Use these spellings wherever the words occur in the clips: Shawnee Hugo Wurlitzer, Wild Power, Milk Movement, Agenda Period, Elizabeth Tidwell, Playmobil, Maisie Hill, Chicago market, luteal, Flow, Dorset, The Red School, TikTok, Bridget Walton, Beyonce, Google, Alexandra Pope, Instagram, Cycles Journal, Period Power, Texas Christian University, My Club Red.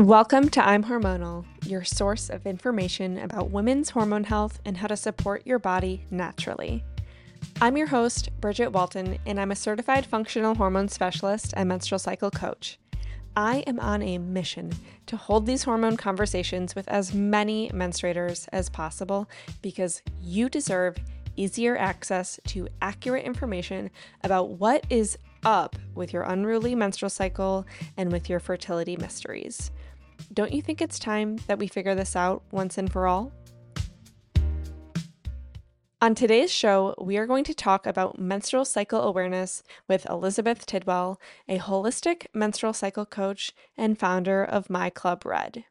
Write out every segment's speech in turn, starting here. Welcome to I'm Hormonal, your source of information about women's hormone health and how to support your body naturally. I'm your host, Bridget Walton, and I'm a certified functional hormone specialist and menstrual cycle coach. I am on a mission to hold these hormone conversations with as many menstruators as possible because you deserve easier access to accurate information about what is up with your unruly menstrual cycle and with your fertility mysteries. Don't you think it's time that we figure this out once and for all? On today's show, we are going to talk about menstrual cycle awareness with Elizabeth Tidwell, a holistic menstrual cycle coach and founder of My Club Red.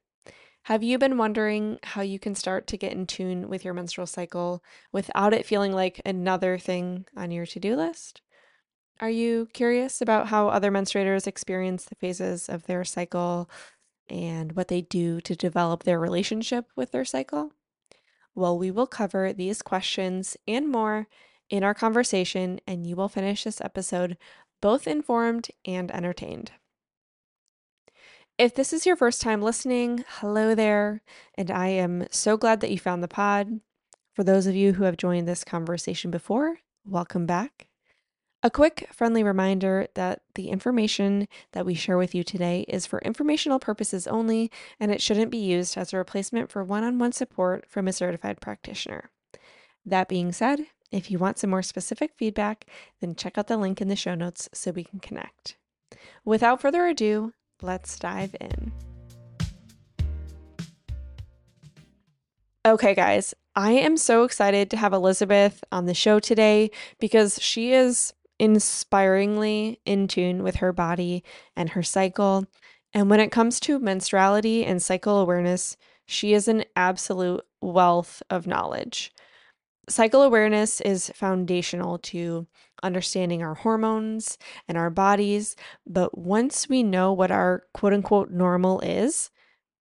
Have you been wondering how you can start to get in tune with your menstrual cycle without it feeling like another thing on your to-do list? Are you curious about how other menstruators experience the phases of their cycle and what they do to develop their relationship with their cycle? Well, we will cover these questions and more in our conversation, and you will finish this episode both informed and entertained. If this is your first time listening, hello there, and I am so glad that you found the pod. For those of you who have joined this conversation before, welcome back. A quick friendly reminder that the information that we share with you today is for informational purposes only, and it shouldn't be used as a replacement for one-on-one support from a certified practitioner. That being said, if you want some more specific feedback, then check out the link in the show notes so we can connect. Without further ado, let's dive in. Okay, guys, I am so excited to have Elizabeth on the show today because she is inspiringly in tune with her body and her cycle. And when it comes to menstruality and cycle awareness, she is an absolute wealth of knowledge. Cycle awareness is foundational to understanding our hormones and our bodies. But once we know what our quote unquote normal is,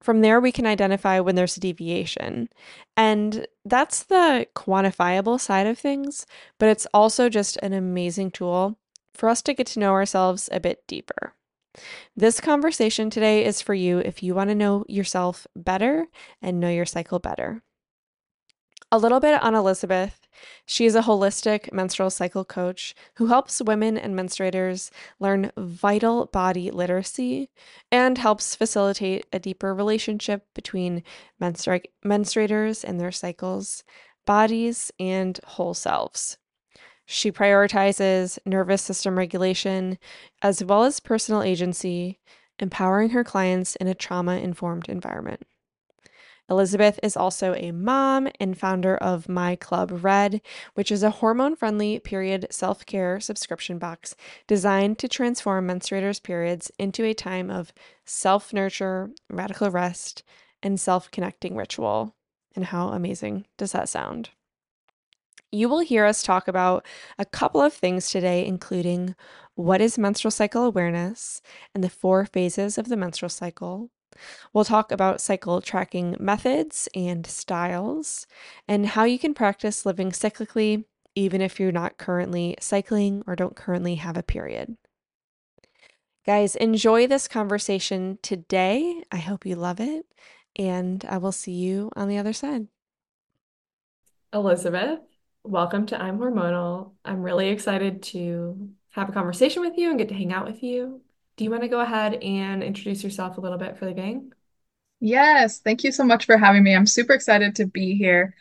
from there we can identify when there's a deviation. And that's the quantifiable side of things, but it's also just an amazing tool for us to get to know ourselves a bit deeper. This conversation today is for you if you want to know yourself better and know your cycle better. A little bit on Elizabeth. She is a holistic menstrual cycle coach who helps women and menstruators learn vital body literacy and helps facilitate a deeper relationship between menstruators and their cycles, bodies, and whole selves. She prioritizes nervous system regulation as well as personal agency, empowering her clients in a trauma-informed environment. Elizabeth is also a mom and founder of My Club Red, which is a hormone-friendly period self-care subscription box designed to transform menstruators' periods into a time of self-nurture, radical rest, and self-connecting ritual. And how amazing does that sound? You will hear us talk about a couple of things today, including what is menstrual cycle awareness and the four phases of the menstrual cycle. We'll talk about cycle tracking methods and styles and how you can practice living cyclically even if you're not currently cycling or don't currently have a period. Guys, enjoy this conversation today. I hope you love it, and I will see you on the other side. Elizabeth, welcome to I'm Hormonal. I'm really excited to have a conversation with you and get to hang out with you. Do you want to go ahead and introduce yourself a little bit for the gang? Yes, thank you so much for having me. I'm super excited to be here.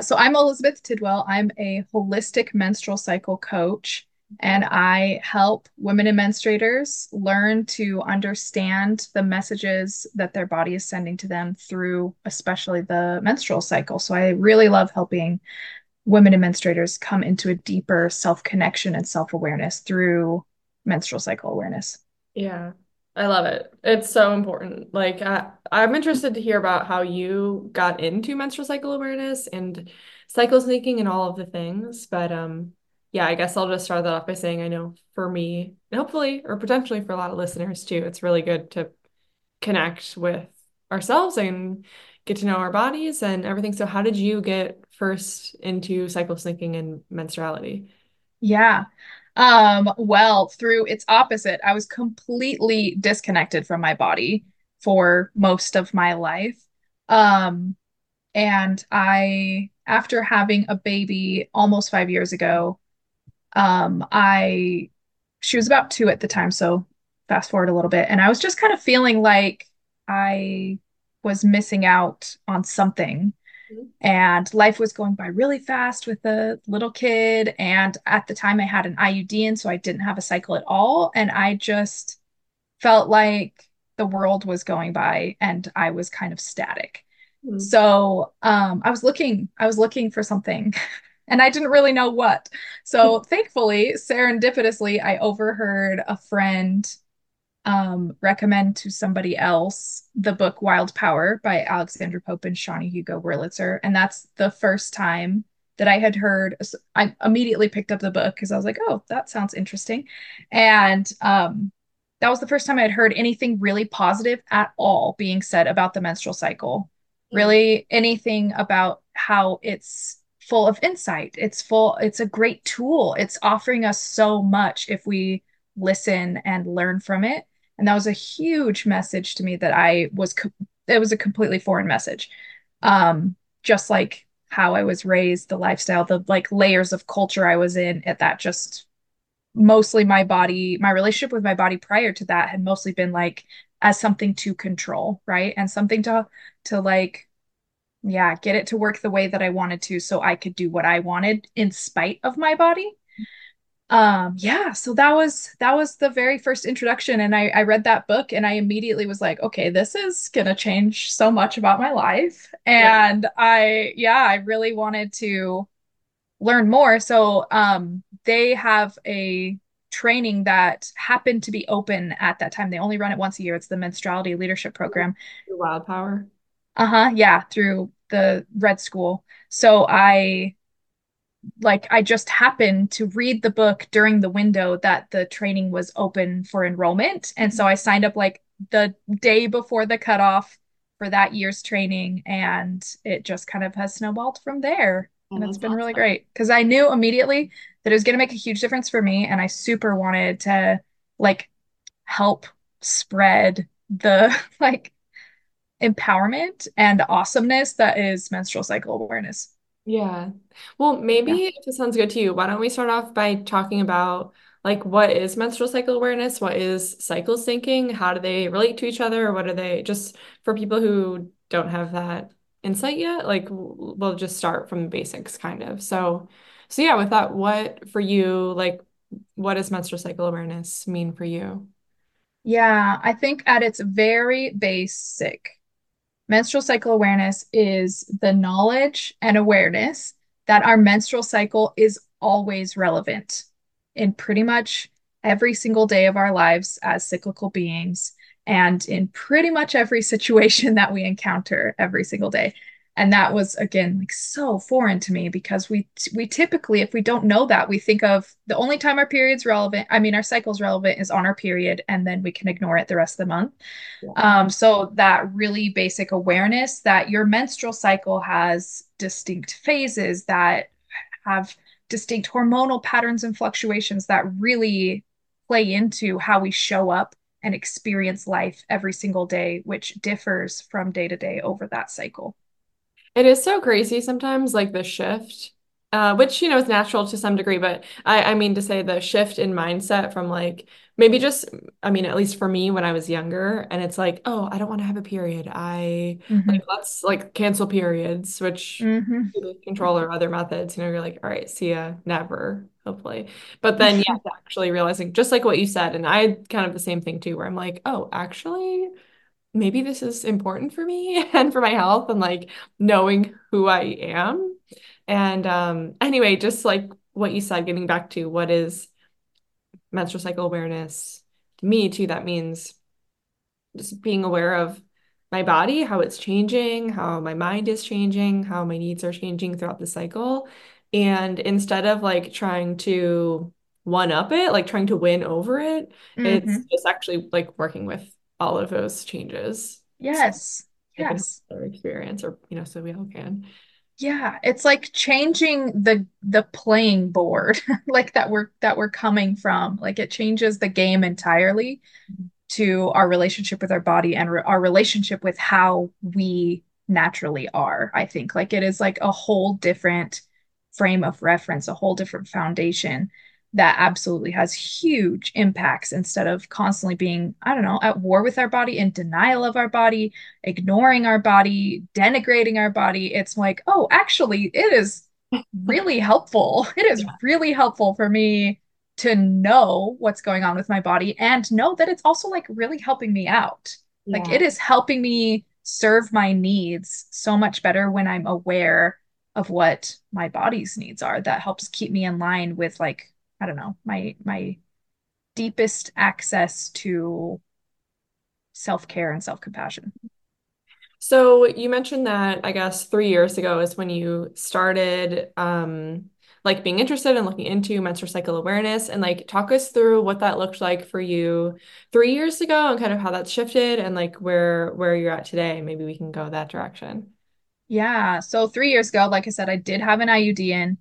So I'm Elizabeth Tidwell. I'm a holistic menstrual cycle coach, and I help women and menstruators learn to understand the messages that their body is sending to them through especially the menstrual cycle. So I really love helping women and menstruators come into a deeper self-connection and self-awareness through menstrual cycle awareness. Yeah, I love it. It's so important. Like, I'm interested to hear about how you got into menstrual cycle awareness and cycle sneaking and all of the things. But yeah, I guess I'll just start that off by saying I know for me, and hopefully or potentially for a lot of listeners too, it's really good to connect with ourselves and get to know our bodies and everything. So how did you get first into cycle sneaking and menstruality? Yeah. Well, through its opposite, I was completely disconnected from my body for most of my life. And I, after having a baby almost 5 years ago, she was about 2 at the time. So fast forward a little bit. And I was just kind of feeling like I was missing out on something, and life was going by really fast with a little kid. And at the time I had an IUD in, so I didn't have a cycle at all. And I just felt like the world was going by and I was kind of static. Mm-hmm. So I was looking for something and I didn't really know what. So thankfully, serendipitously, I overheard a friend recommend to somebody else the book Wild Power by Alexandra Pope and Shawnee Hugo Wurlitzer. And that's the first time that I had heard. I immediately picked up the book because I was like, oh, that sounds interesting. And that was the first time I had heard anything really positive at all being said about the menstrual cycle. Really anything about how it's full of insight. It's a great tool. It's offering us so much if we listen and learn from it. And that was a huge message to me that it was a completely foreign message. Just like how I was raised, the lifestyle, the like layers of culture I was in at that, just mostly my body, my relationship with my body prior to that had mostly been like as something to control, right? And something to like, yeah, get it to work the way that I wanted to so I could do what I wanted in spite of my body. So that was the very first introduction. And I read that book and I immediately was like, okay, this is going to change so much about my life. And I really wanted to learn more. So, they have a training that happened to be open at that time. They only run it once a year. It's the Menstruality Leadership Program. The Wild Power. Yeah. Through the Red School. So I just happened to read the book during the window that the training was open for enrollment. And so I signed up like the day before the cutoff for that year's training. And it just kind of has snowballed from there. And it's been really great because I knew immediately that it was going to make a huge difference for me. And I super wanted to like help spread the like empowerment and awesomeness that is menstrual cycle awareness. Yeah. Well, maybe if it sounds good to you, why don't we start off by talking about like what is menstrual cycle awareness? What is cycle syncing? How do they relate to each other? Or what are they, just for people who don't have that insight yet? Like we'll just start from the basics kind of. So yeah, with that, what for you, like what does menstrual cycle awareness mean for you? Yeah, I think at its very basic, menstrual cycle awareness is the knowledge and awareness that our menstrual cycle is always relevant in pretty much every single day of our lives as cyclical beings and in pretty much every situation that we encounter every single day. And that was, again, like so foreign to me because we typically, if we don't know that, we think of the only time our cycle's relevant is on our period, and then we can ignore it the rest of the month. So that really basic awareness that your menstrual cycle has distinct phases that have distinct hormonal patterns and fluctuations that really play into how we show up and experience life every single day, which differs from day to day over that cycle. It is so crazy sometimes, like the shift, which, you know, is natural to some degree, but I mean to say the shift in mindset from like, maybe just, I mean, at least for me when I was younger, and it's like, oh, I don't want to have a period. Let's like cancel periods, which control or other methods, you know, you're like, all right, see ya, never, hopefully. But then actually realizing just like what you said. And I kind of the same thing too, where I'm like, oh, actually, maybe this is important for me and for my health and like knowing who I am. And anyway, just like what you said, getting back to what is menstrual cycle awareness to me too, that means just being aware of my body, how it's changing, how my mind is changing, how my needs are changing throughout the cycle. And instead of like trying to one-up it, like trying to win over it, it's just actually like working with all of those changes. Yes. So yes. Our experience, or, you know, so we all can. Yeah. It's like changing the playing board, like that we're coming from, like it changes the game entirely to our relationship with our body and our relationship with how we naturally are. I think like it is like a whole different frame of reference, a whole different foundation that absolutely has huge impacts, instead of constantly being, I don't know, at war with our body, in denial of our body, ignoring our body, denigrating our body. It's like, oh, actually, it is really helpful. It is really helpful for me to know what's going on with my body and know that it's also like really helping me out. Yeah. Like it is helping me serve my needs so much better when I'm aware of what my body's needs are. That helps keep me in line with, like, I don't know, my deepest access to self-care and self-compassion. So you mentioned that, I guess, 3 years ago is when you started like being interested in looking into menstrual cycle awareness, and like talk us through what that looked like for you 3 years ago and kind of how that's shifted and like where you're at today. Maybe we can go that direction. Yeah. So 3 years ago, like I said, I did have an IUD in,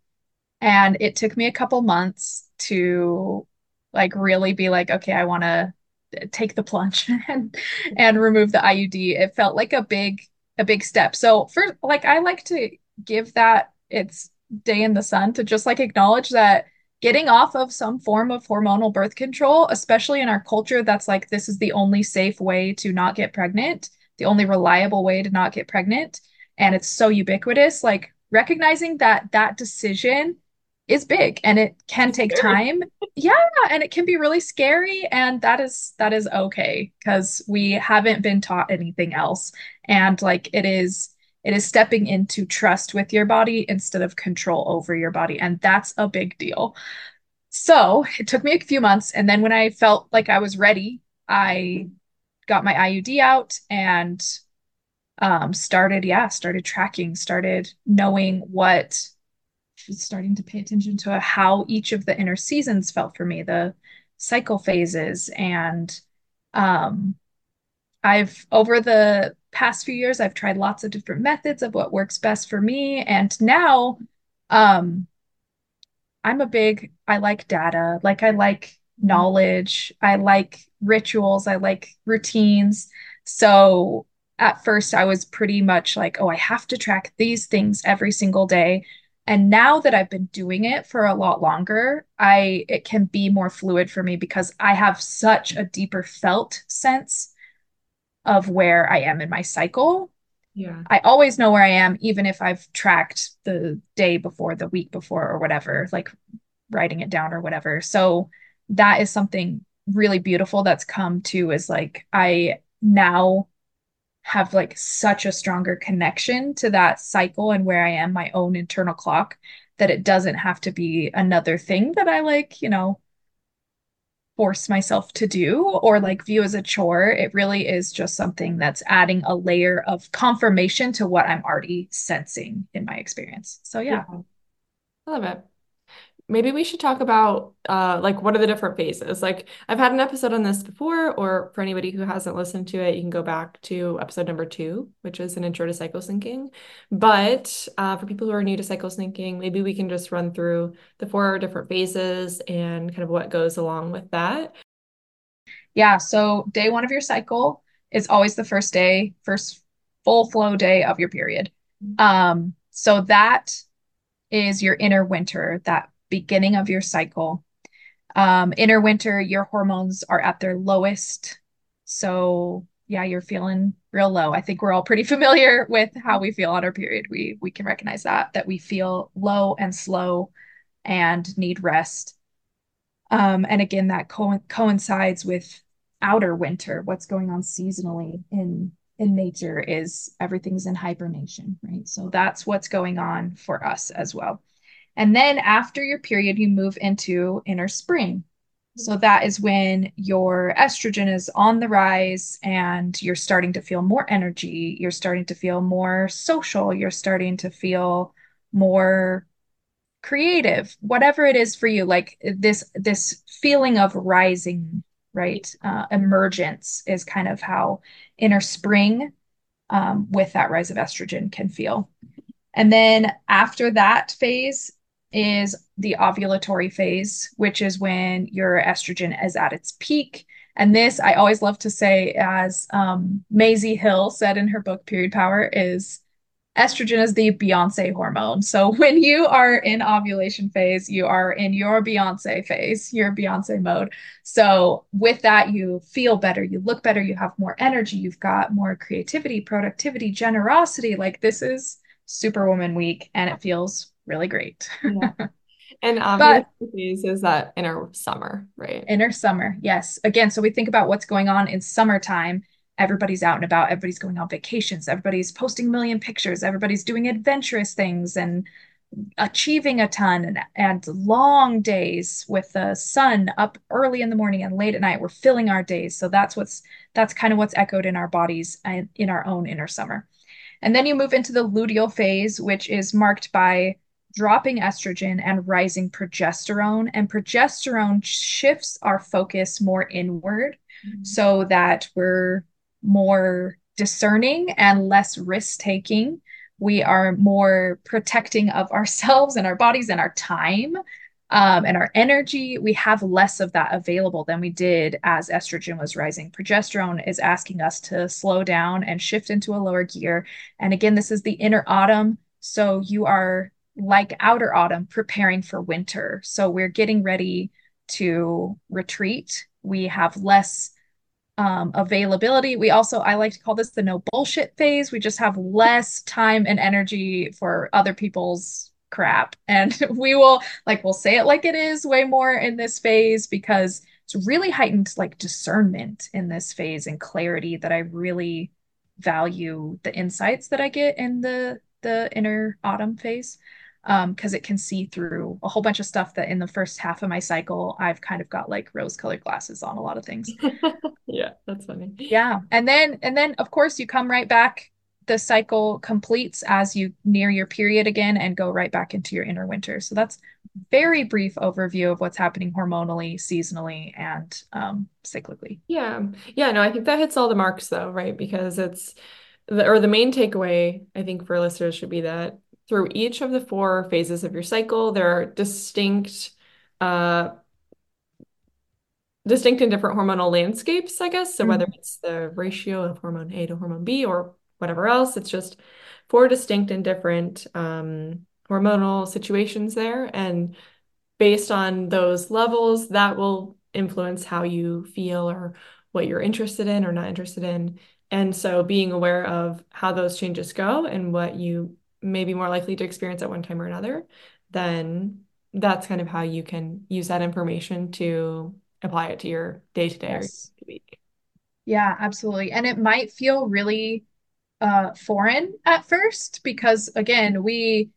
and it took me a couple months to like really be like, okay, I want to take the plunge and remove the IUD. It felt like a big step. So for like, I like to give that its day in the sun, to just like acknowledge that getting off of some form of hormonal birth control, especially in our culture, that's like, this is the only safe way to not get pregnant, the only reliable way to not get pregnant. And it's so ubiquitous, like recognizing that decision is big and it can take time. Yeah. And it can be really scary. And that is okay, because we haven't been taught anything else. And like, it is stepping into trust with your body instead of control over your body. And that's a big deal. So it took me a few months. And then when I felt like I was ready, I got my IUD out and started tracking, started knowing starting to pay attention to how each of the inner seasons felt for me, the cycle phases. And I've, over the past few years, I've tried lots of different methods of what works best for me. And now I like data, like I like knowledge, I like rituals, I like routines. So at first I was pretty much like, oh, I have to track these things every single day. And now that I've been doing it for a lot longer, it can be more fluid for me, because I have such a deeper felt sense of where I am in my cycle. Yeah. I always know where I am, even if I've tracked the day before, the week before, or whatever, like writing it down or whatever. So that is something really beautiful that's come to, is like, I now have like such a stronger connection to that cycle and where I am, my own internal clock, that it doesn't have to be another thing that I like, you know, force myself to do or like view as a chore. It really is just something that's adding a layer of confirmation to what I'm already sensing in my experience. So yeah. I love it. Maybe we should talk about like, what are the different phases? Like, I've had an episode on this before, or for anybody who hasn't listened to it, you can go back to episode number 2, which is an intro to cycle syncing. But for people who are new to cycle syncing, maybe we can just run through the 4 different phases and kind of what goes along with that. Yeah. So day 1 of your cycle is always the first full flow day of your period. So that is your inner winter, that beginning of your cycle. Inner winter, your hormones are at their lowest. So yeah, you're feeling real low. I think we're all pretty familiar with how we feel on our period. We can recognize that we feel low and slow and need rest. And again, that coincides with outer winter. What's going on seasonally in nature is everything's in hibernation, right? So that's what's going on for us as well. And then after your period, you move into inner spring. So that is when your estrogen is on the rise and you're starting to feel more energy. You're starting to feel more social. You're starting to feel more creative, whatever it is for you, like this feeling of rising, right? Emergence is kind of how inner spring with that rise of estrogen can feel. And then after that phase is the ovulatory phase, which is when your estrogen is at its peak. And this, I always love to say, as Maisie Hill said in her book, Period Power, is estrogen is the Beyonce hormone. So when you are in ovulation phase, you are in your Beyonce phase, your Beyonce mode. So with that, you feel better, you look better, you have more energy, you've got more creativity, productivity, generosity. Like, this is Superwoman week, and it feels really great. Yeah. And obviously is that inner summer, right? Inner summer. Yes. Again, so we think about what's going on in summertime. Everybody's out and about, everybody's going on vacations, everybody's posting a million pictures, everybody's doing adventurous things and achieving a ton, and long days with the sun up early in the morning and late at night. We're filling our days. So that's kind of what's echoed in our bodies and in our own inner summer. And then you move into the luteal phase, which is marked by dropping estrogen and rising progesterone. And progesterone shifts our focus more inward, mm-hmm. so that we're more discerning and less risk-taking. We are more protecting of ourselves and our bodies and our time, and our energy. We have less of that available than we did as estrogen was rising. Progesterone is asking us to slow down and shift into a lower gear. And again, this is the inner autumn. So you are, like outer autumn, preparing for winter. So we're getting ready to retreat. We have less availability. We also, I like to call this the no bullshit phase. We just have less time and energy for other people's crap. And we will, like, we'll say it like it is way more in this phase, because it's really heightened, like, discernment in this phase and clarity that I really value the insights that I get in the inner autumn phase. Because it can see through a whole bunch of stuff that in the first half of my cycle, I've kind of got like rose-colored glasses on a lot of things. Yeah, that's funny. Yeah. And then of course you come right back. The cycle completes as you near your period again and go right back into your inner winter. So that's very brief overview of what's happening hormonally, seasonally, and cyclically. Yeah. Yeah. No, I think that hits all the marks though, right? Because the main takeaway, I think, for listeners should be that through each of the four phases of your cycle, there are distinct and different hormonal landscapes, I guess. So whether it's the ratio of hormone A to hormone B or whatever else, it's just four distinct and different hormonal situations there. And based on those levels, that will influence how you feel or what you're interested in or not interested in. And so being aware of how those changes go and what you may be more likely to experience at one time or another, then that's kind of how you can use that information to apply it to your day-to-day. Yes. Or week. Yeah, absolutely. And it might feel really foreign at first, because again, we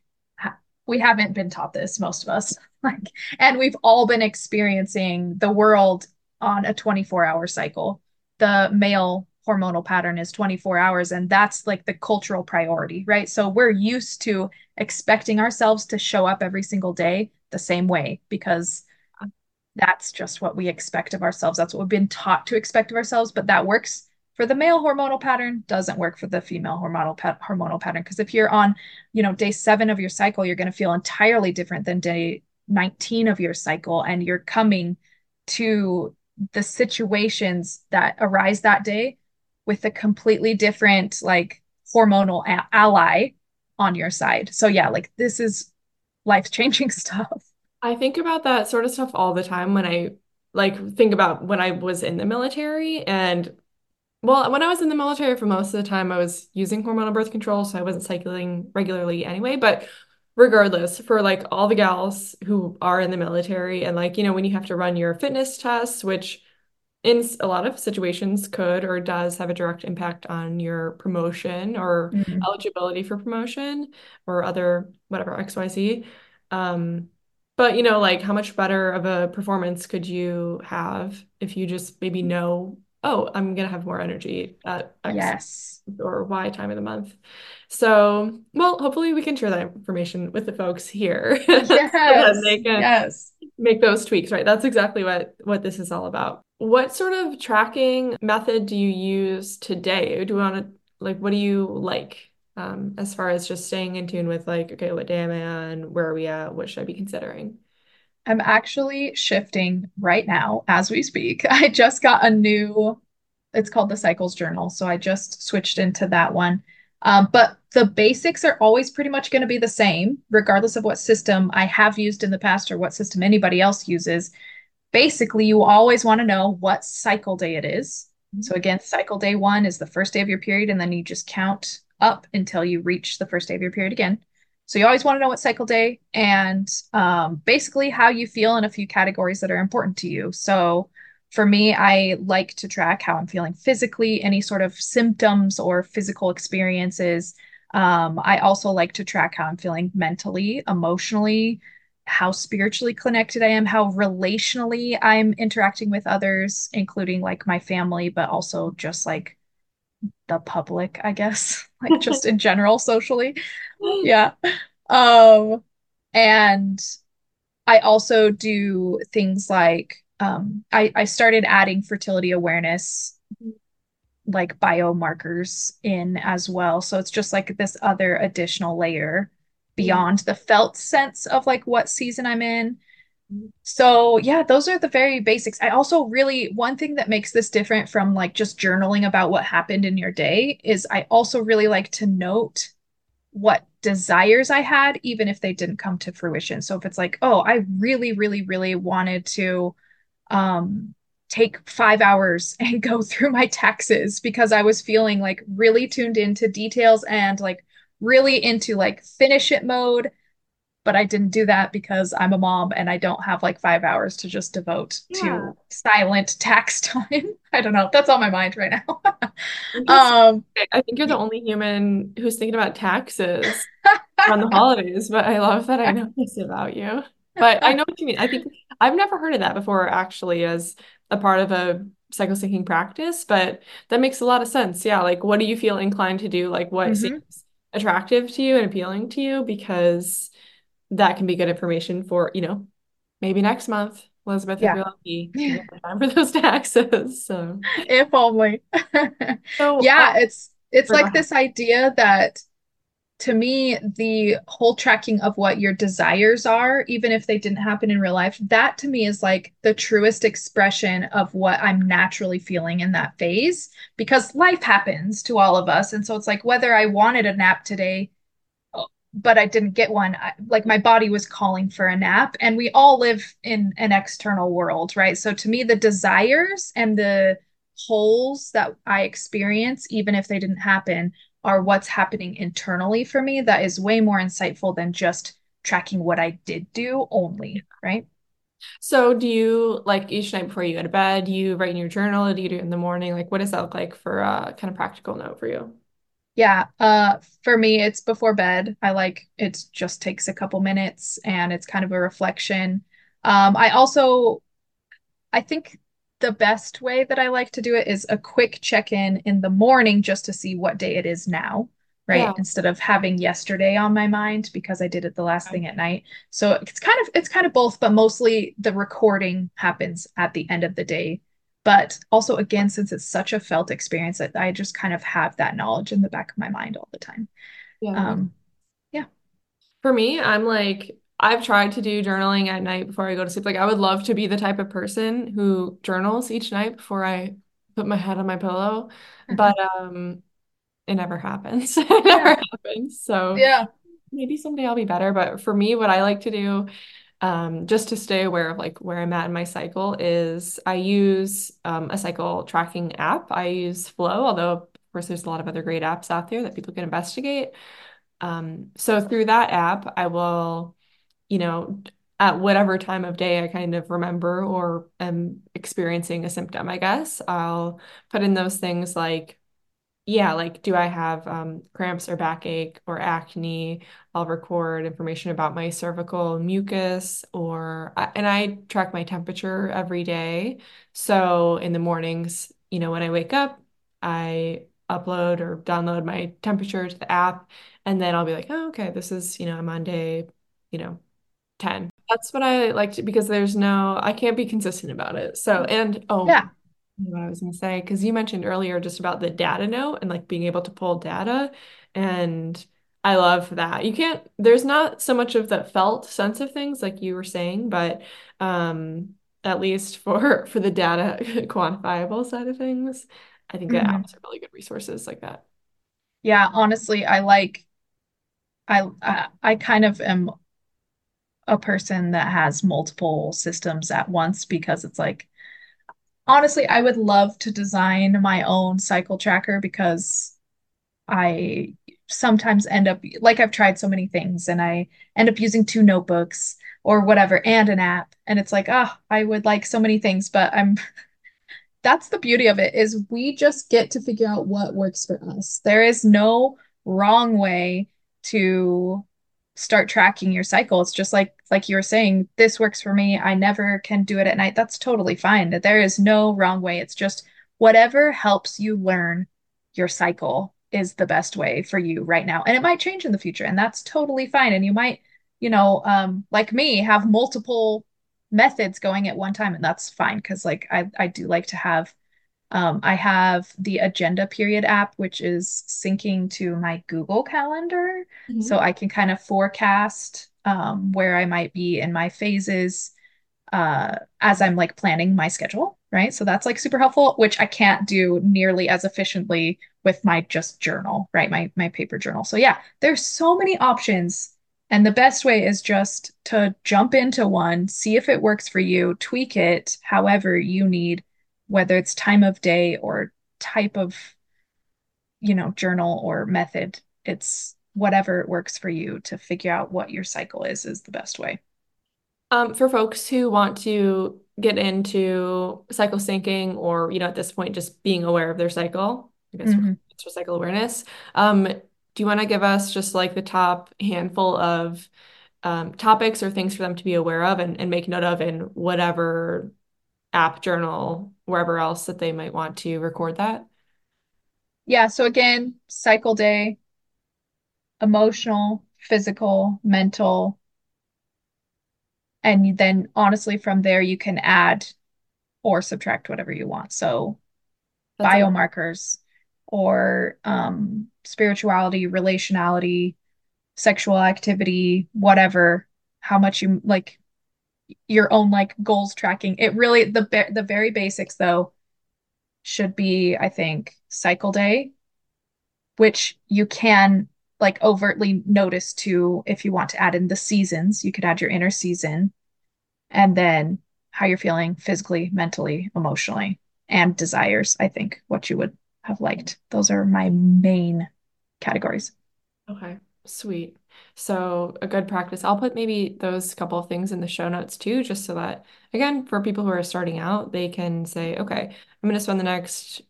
haven't been taught this, most of us, like, and we've all been experiencing the world on a 24-hour cycle. The male hormonal pattern is 24 hours. And that's like the cultural priority, right? So we're used to expecting ourselves to show up every single day the same way, because that's just what we expect of ourselves. That's what we've been taught to expect of ourselves. But that works for the male hormonal pattern, doesn't work for the female hormonal pattern. Because if you're on, day 7 of your cycle, you're going to feel entirely different than day 19 of your cycle. And you're coming to the situations that arise that day with a completely different, like, hormonal ally on your side. So yeah, like, this is life-changing stuff. I think about that sort of stuff all the time when I, like, think about when I was in the military. And well, when I was in the military, for most of the time I was using hormonal birth control, so I wasn't cycling regularly anyway. But regardless, for like all the gals who are in the military and like, when you have to run your fitness tests, which in a lot of situations could or does have a direct impact on your promotion or eligibility for promotion or other whatever XYZ. But like, how much better of a performance could you have if you just maybe know, oh, I'm going to have more energy at X or Y time of the month. So, well, hopefully we can share that information with the folks here. Yes. So they can make those tweaks, right? That's exactly what this is all about. What sort of tracking method do you use today? What do you like as far as just staying in tune with, like, okay, what day am I on? Where are we at? What should I be considering? I'm actually shifting right now as we speak. I just got a new, it's called the Cycles Journal. So I just switched into that one. But the basics are always pretty much going to be the same, regardless of what system I have used in the past or what system anybody else uses. Basically, you always want to know what cycle day it is. So again, cycle day one is the first day of your period, and then you just count up until you reach the first day of your period again. So you always want to know what cycle day and basically how you feel in a few categories that are important to you. So for me, I like to track how I'm feeling physically, any sort of symptoms or physical experiences. I also like to track how I'm feeling mentally, emotionally, how spiritually connected I am, how relationally I'm interacting with others, including like my family, but also just like the public, I guess, like just in general, socially. Yeah. And I also do things like, I started adding fertility awareness, like biomarkers in as well. So it's just like this other additional layer beyond the felt sense of like what season I'm in. So yeah, those are the very basics. I also really, one thing that makes this different from like just journaling about what happened in your day is I also really like to note what desires I had, even if they didn't come to fruition. So if it's like, oh, I really, really, really wanted to take 5 hours and go through my taxes because I was feeling like really tuned into details and like really into like finish it mode. But I didn't do that because I'm a mom and I don't have like 5 hours to just devote to silent tax time. I don't know. That's on my mind right now. I think you're the only human who's thinking about taxes on the holidays, but I love that I know this about you. But I know what you mean. I think I've never heard of that before, actually, as a part of a cycle syncing practice, but that makes a lot of sense. Yeah. Like, what do you feel inclined to do? Like, what seems attractive to you and appealing to you? Because that can be good information for, you know, maybe next month, Elizabeth, if you're lucky, you have time for those taxes. So if only. So, it's like this idea that, to me, the whole tracking of what your desires are, even if they didn't happen in real life, that to me is like the truest expression of what I'm naturally feeling in that phase, because life happens to all of us. And so it's like, whether I wanted a nap today, but I didn't get one, like my body was calling for a nap, and we all live in an external world, right? So to me, the desires and the holes that I experience, even if they didn't happen, are what's happening internally for me. That is way more insightful than just tracking what I did do only, right? So do you, like, each night before you go to bed, do you write in your journal? Do you do it in the morning? Like, what does that look like for a kind of practical note for you? Yeah. For me, it's before bed. I like, it just takes a couple minutes and it's kind of a reflection. I think the best way that I like to do it is a quick check-in in the morning just to see what day it is now, right? Yeah. Instead of having yesterday on my mind because I did it the last thing at night. So it's kind of both, but mostly the recording happens at the end of the day. But also, again, since it's such a felt experience, that I just kind of have that knowledge in the back of my mind all the time. Yeah. For me, I'm like, I've tried to do journaling at night before I go to sleep. Like, I would love to be the type of person who journals each night before I put my head on my pillow, but it never happens. It never happens. So maybe someday I'll be better. But for me, what I like to do, just to stay aware of like where I'm at in my cycle, is I use a cycle tracking app. I use Flow, although of course there's a lot of other great apps out there that people can investigate. So through that app, I will, you know, at whatever time of day I kind of remember or am experiencing a symptom, I guess, I'll put in those things like, do I have cramps or backache or acne? I'll record information about my cervical mucus, and I track my temperature every day. So in the mornings, you know, when I wake up, I upload or download my temperature to the app, and then I'll be like, oh, okay, this is, you know, I'm on day, you know, 10. That's what I like to, because I can't be consistent about it. So, what I was going to say, because you mentioned earlier just about the data note and like being able to pull data. And I love that. You can't, there's not so much of that felt sense of things like you were saying, but at least for the data quantifiable side of things, I think that apps are really good resources like that. Yeah, honestly, I kind of am a person that has multiple systems at once, because it's like, honestly, I would love to design my own cycle tracker, because I sometimes end up, like, I've tried so many things and I end up using two notebooks or whatever and an app. And it's like, oh, I would like so many things, but that's the beauty of it, is we just get to figure out what works for us. There is no wrong way to start tracking your cycle. It's just like you were saying, this works for me. I never can do it at night. That's totally fine. There is no wrong way. It's just whatever helps you learn your cycle is the best way for you right now. And it might change in the future, and that's totally fine. And you might, like me, have multiple methods going at one time, and that's fine. Cause like, I do like to have, I have the Agenda Period app, which is syncing to my Google Calendar. Mm-hmm. So I can kind of forecast where I might be in my phases as I'm like planning my schedule, right? So that's like super helpful, which I can't do nearly as efficiently with my just journal, right? My paper journal. So yeah, there's so many options. And the best way is just to jump into one, see if it works for you, tweak it however you need, whether it's time of day or type of, journal or method. It's whatever works for you to figure out what your cycle is the best way. For folks who want to get into cycle syncing, or, at this point, just being aware of their cycle, I guess it's for cycle awareness. Do you want to give us just like the top handful of topics or things for them to be aware of and make note of in whatever app, journal, wherever else that they might want to record that? Yeah. So again, cycle day, emotional, physical, mental. And then honestly, from there, you can add or subtract whatever you want. So that's biomarkers or spirituality, relationality, sexual activity, whatever, how much you like, your own like goals tracking. It really, the very basics though should be, I think, cycle day, which you can like overtly notice to, if you want to add in the seasons, you could add your inner season, and then how you're feeling physically, mentally, emotionally, and desires, I think, what you would have liked. Those are my main categories. Okay, sweet. So a good practice. I'll put maybe those couple of things in the show notes too, just so that, again, for people who are starting out, they can say, okay, I'm going to spend the next,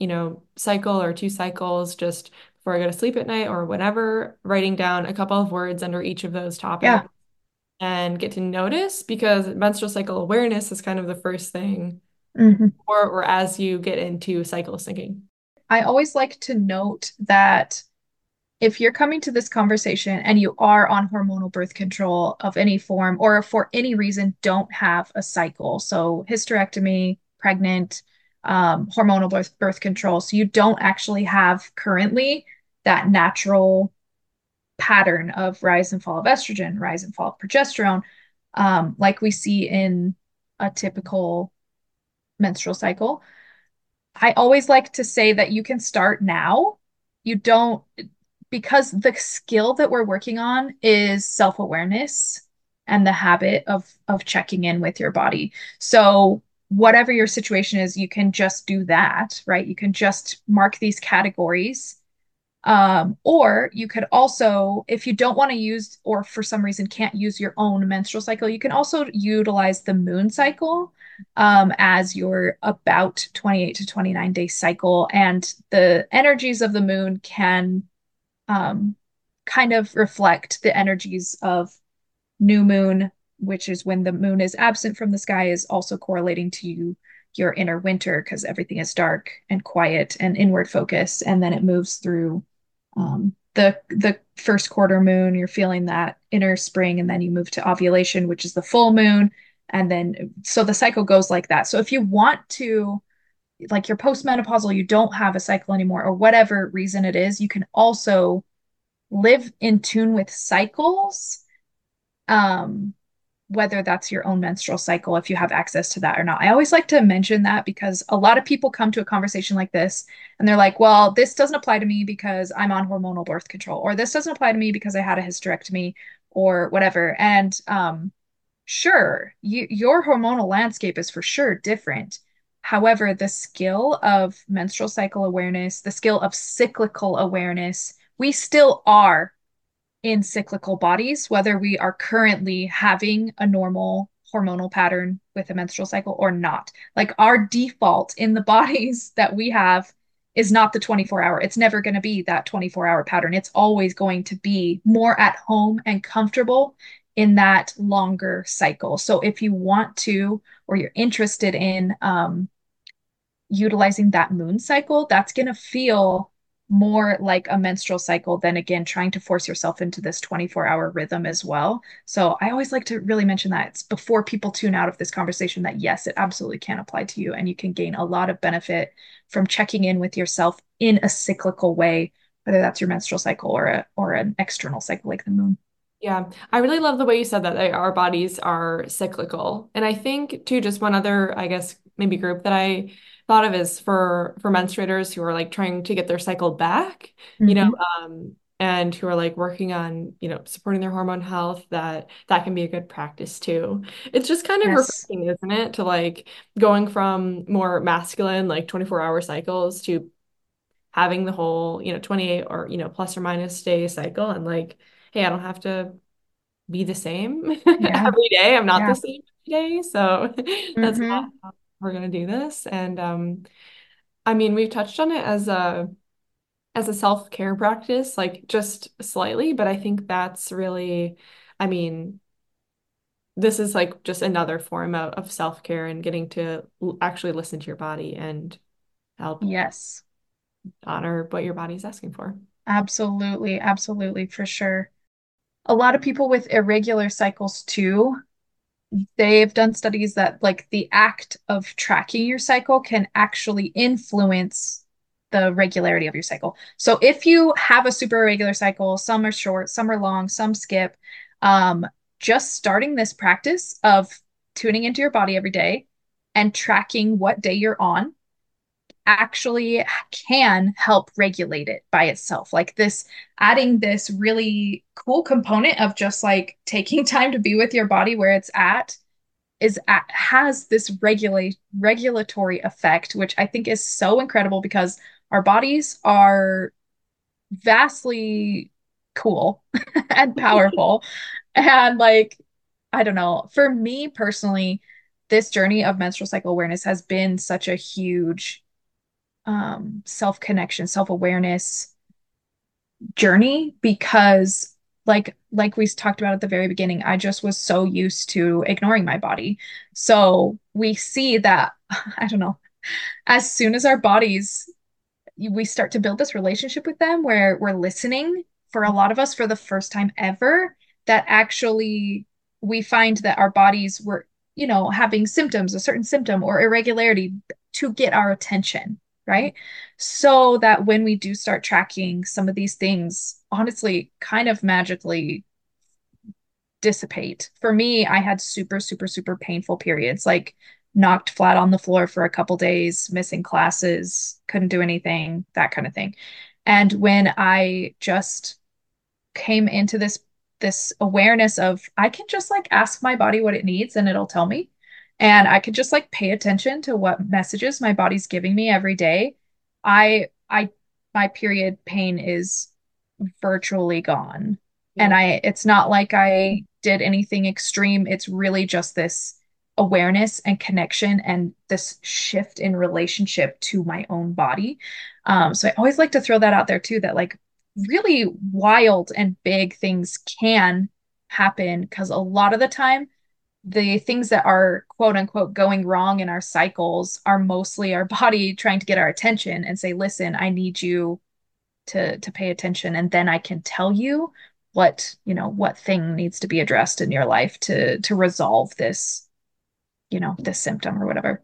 cycle or two cycles just before I go to sleep at night or whenever, writing down a couple of words under each of those topics. Yeah. And get to notice, because menstrual cycle awareness is kind of the first thing or as you get into cycle syncing. I always like to note that if you're coming to this conversation and you are on hormonal birth control of any form, or for any reason don't have a cycle, so hysterectomy, pregnant, hormonal birth control, so you don't actually have currently that natural pattern of rise and fall of estrogen, rise and fall of progesterone, like we see in a typical menstrual cycle, I always like to say that you can start now. Because the skill that we're working on is self-awareness and the habit of checking in with your body. So whatever your situation is, you can just do that, right? You can just mark these categories. Or you could also, if you don't want to use, or for some reason can't use your own menstrual cycle, you can also utilize the moon cycle as your about 28 to 29 day cycle. And the energies of the moon can kind of reflect the energies of new moon, which is when the moon is absent from the sky, is also correlating to your inner winter, because everything is dark and quiet and inward focused. And then it moves through the first quarter moon, you're feeling that inner spring, and then you move to ovulation, which is the full moon. And then, so the cycle goes like that. So if you want to, like, you're postmenopausal, you don't have a cycle anymore, or whatever reason it is, you can also live in tune with cycles, whether that's your own menstrual cycle, if you have access to that or not. I always like to mention that because a lot of people come to a conversation like this and they're like, well, this doesn't apply to me because I'm on hormonal birth control, or this doesn't apply to me because I had a hysterectomy or whatever. And sure, your hormonal landscape is for sure different. However, the skill of menstrual cycle awareness, the skill of cyclical awareness, we still are in cyclical bodies, whether we are currently having a normal hormonal pattern with a menstrual cycle or not. Like, our default in the bodies that we have is not the 24-hour. It's never going to be that 24-hour pattern. It's always going to be more at home and comfortable in that longer cycle. So if you want to, or you're interested in utilizing that moon cycle, that's going to feel more like a menstrual cycle than, again, trying to force yourself into this 24-hour rhythm as well. So I always like to really mention that it's before people tune out of this conversation that yes, it absolutely can apply to you, and you can gain a lot of benefit from checking in with yourself in a cyclical way, whether that's your menstrual cycle or an external cycle like the moon. Yeah, I really love the way you said that, like, our bodies are cyclical. And I think too, just one other, I guess, maybe group that I thought of is for menstruators who are like trying to get their cycle back, mm-hmm. And who are like working on, supporting their hormone health, that can be a good practice too. It's just kind of refreshing, isn't it? To like going from more masculine, like 24-hour cycles to having the whole, 28 or, plus or minus day cycle, and like, hey, I don't have to be the same every day. I'm not the same every day. So that's not how we're going to do this. And we've touched on it as a self-care practice, like just slightly, but I think that's really, this is like just another form of self-care and getting to actually listen to your body and help. Yes. Honor what your body's asking for. Absolutely. Absolutely. For sure. A lot of people with irregular cycles too, they've done studies that like the act of tracking your cycle can actually influence the regularity of your cycle. So if you have a super irregular cycle, some are short, some are long, some skip, just starting this practice of tuning into your body every day and tracking what day you're on actually can help regulate it by itself. Like this, adding this really cool component of just like taking time to be with your body where it's at has this regulatory effect, which I think is so incredible because our bodies are vastly cool and powerful. And like, I don't know, for me personally, this journey of menstrual cycle awareness has been such a huge self-connection, self-awareness journey, because like we talked about at the very beginning, I just was so used to ignoring my body. So we see that, I don't know, as soon as our bodies, we start to build this relationship with them where we're listening, for a lot of us for the first time ever, that actually we find that our bodies were, having symptoms, a certain symptom or irregularity to get our attention. Right? So that when we do start tracking, some of these things, honestly, kind of magically dissipate. For me, I had super, super, super painful periods, like knocked flat on the floor for a couple days, missing classes, couldn't do anything, that kind of thing. And when I just came into this awareness of, I can just like ask my body what it needs and it'll tell me. And I could just like pay attention to what messages my body's giving me every day. My period pain is virtually gone. Yeah. And it's not like I did anything extreme. It's really just this awareness and connection and this shift in relationship to my own body. So I always like to throw that out there too, that like really wild and big things can happen, because a lot of the time, the things that are quote unquote going wrong in our cycles are mostly our body trying to get our attention and say, listen, I need you to pay attention. And then I can tell you what thing needs to be addressed in your life to resolve this, this symptom or whatever.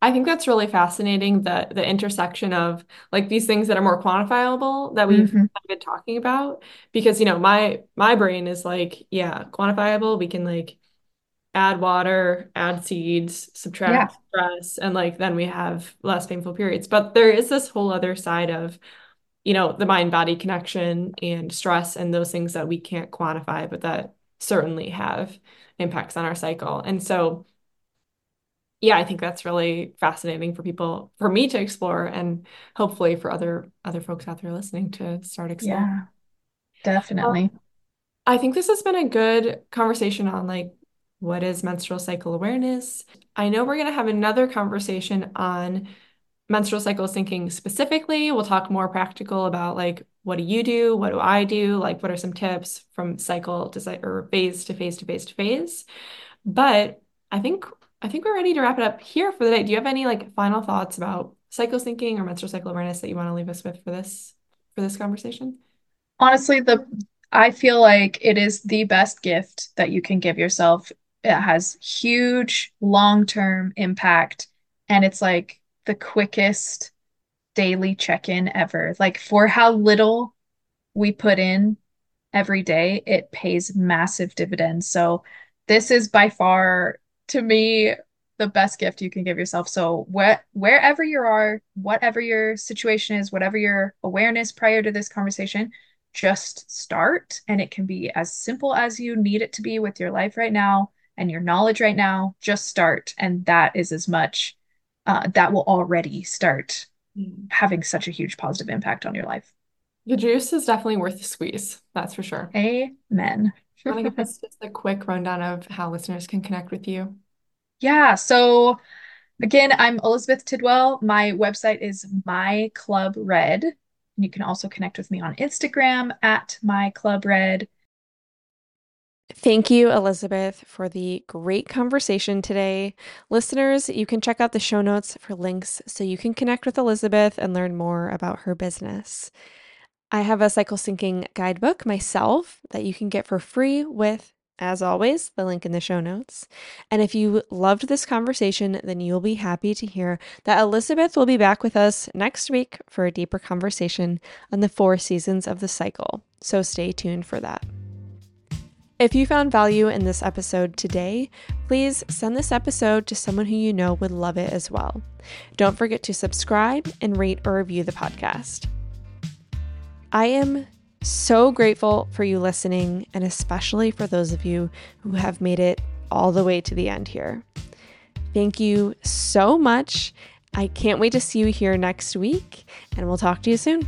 I think that's really fascinating, the intersection of like these things that are more quantifiable that we've been talking about, because, you know, my brain is like, yeah, quantifiable. We can like add water, add seeds, subtract stress, and like, then we have less painful periods. But there is this whole other side of, you know, the mind-body connection and stress and those things that we can't quantify, but that certainly have impacts on our cycle. And so, yeah, I think that's really fascinating for people, for me to explore, and hopefully for other folks out there listening to start exploring. Yeah, definitely. I think this has been a good conversation on like, what is menstrual cycle awareness? I know we're going to have another conversation on menstrual cycle syncing specifically. We'll talk more practical about like, what do you do? What do I do? Like, what are some tips from cycle to cycle or phase to phase to phase to phase? But I think we're ready to wrap it up here for the day. Do you have any like final thoughts about cycle syncing or menstrual cycle awareness that you want to leave us with for this conversation? Honestly, I feel like it is the best gift that you can give yourself. It has huge long-term impact, and it's like the quickest daily check-in ever. Like, for how little we put in every day, it pays massive dividends. So this is by far, to me, the best gift you can give yourself. So wherever you are, whatever your situation is, whatever your awareness prior to this conversation, just start. And it can be as simple as you need it to be with your life right now and your knowledge right now. Just start. And that is as much, that will already start having such a huge positive impact on your life. The juice is definitely worth the squeeze. That's for sure. Amen. I think that's just a quick rundown of how listeners can connect with you. Yeah. So again, I'm Elizabeth Tidwell. My website is My Club Red. You can also connect with me on Instagram at My Club Red. Thank you, Elizabeth, for the great conversation today. Listeners, you can check out the show notes for links so you can connect with Elizabeth and learn more about her business. I have a cycle syncing guidebook myself that you can get for free with, as always, the link in the show notes. And if you loved this conversation, then you'll be happy to hear that Elizabeth will be back with us next week for a deeper conversation on the 4 seasons of the cycle. So stay tuned for that. If you found value in this episode today, please send this episode to someone who you know would love it as well. Don't forget to subscribe and rate or review the podcast. I am so grateful for you listening, and especially for those of you who have made it all the way to the end here. Thank you so much. I can't wait to see you here next week, and we'll talk to you soon.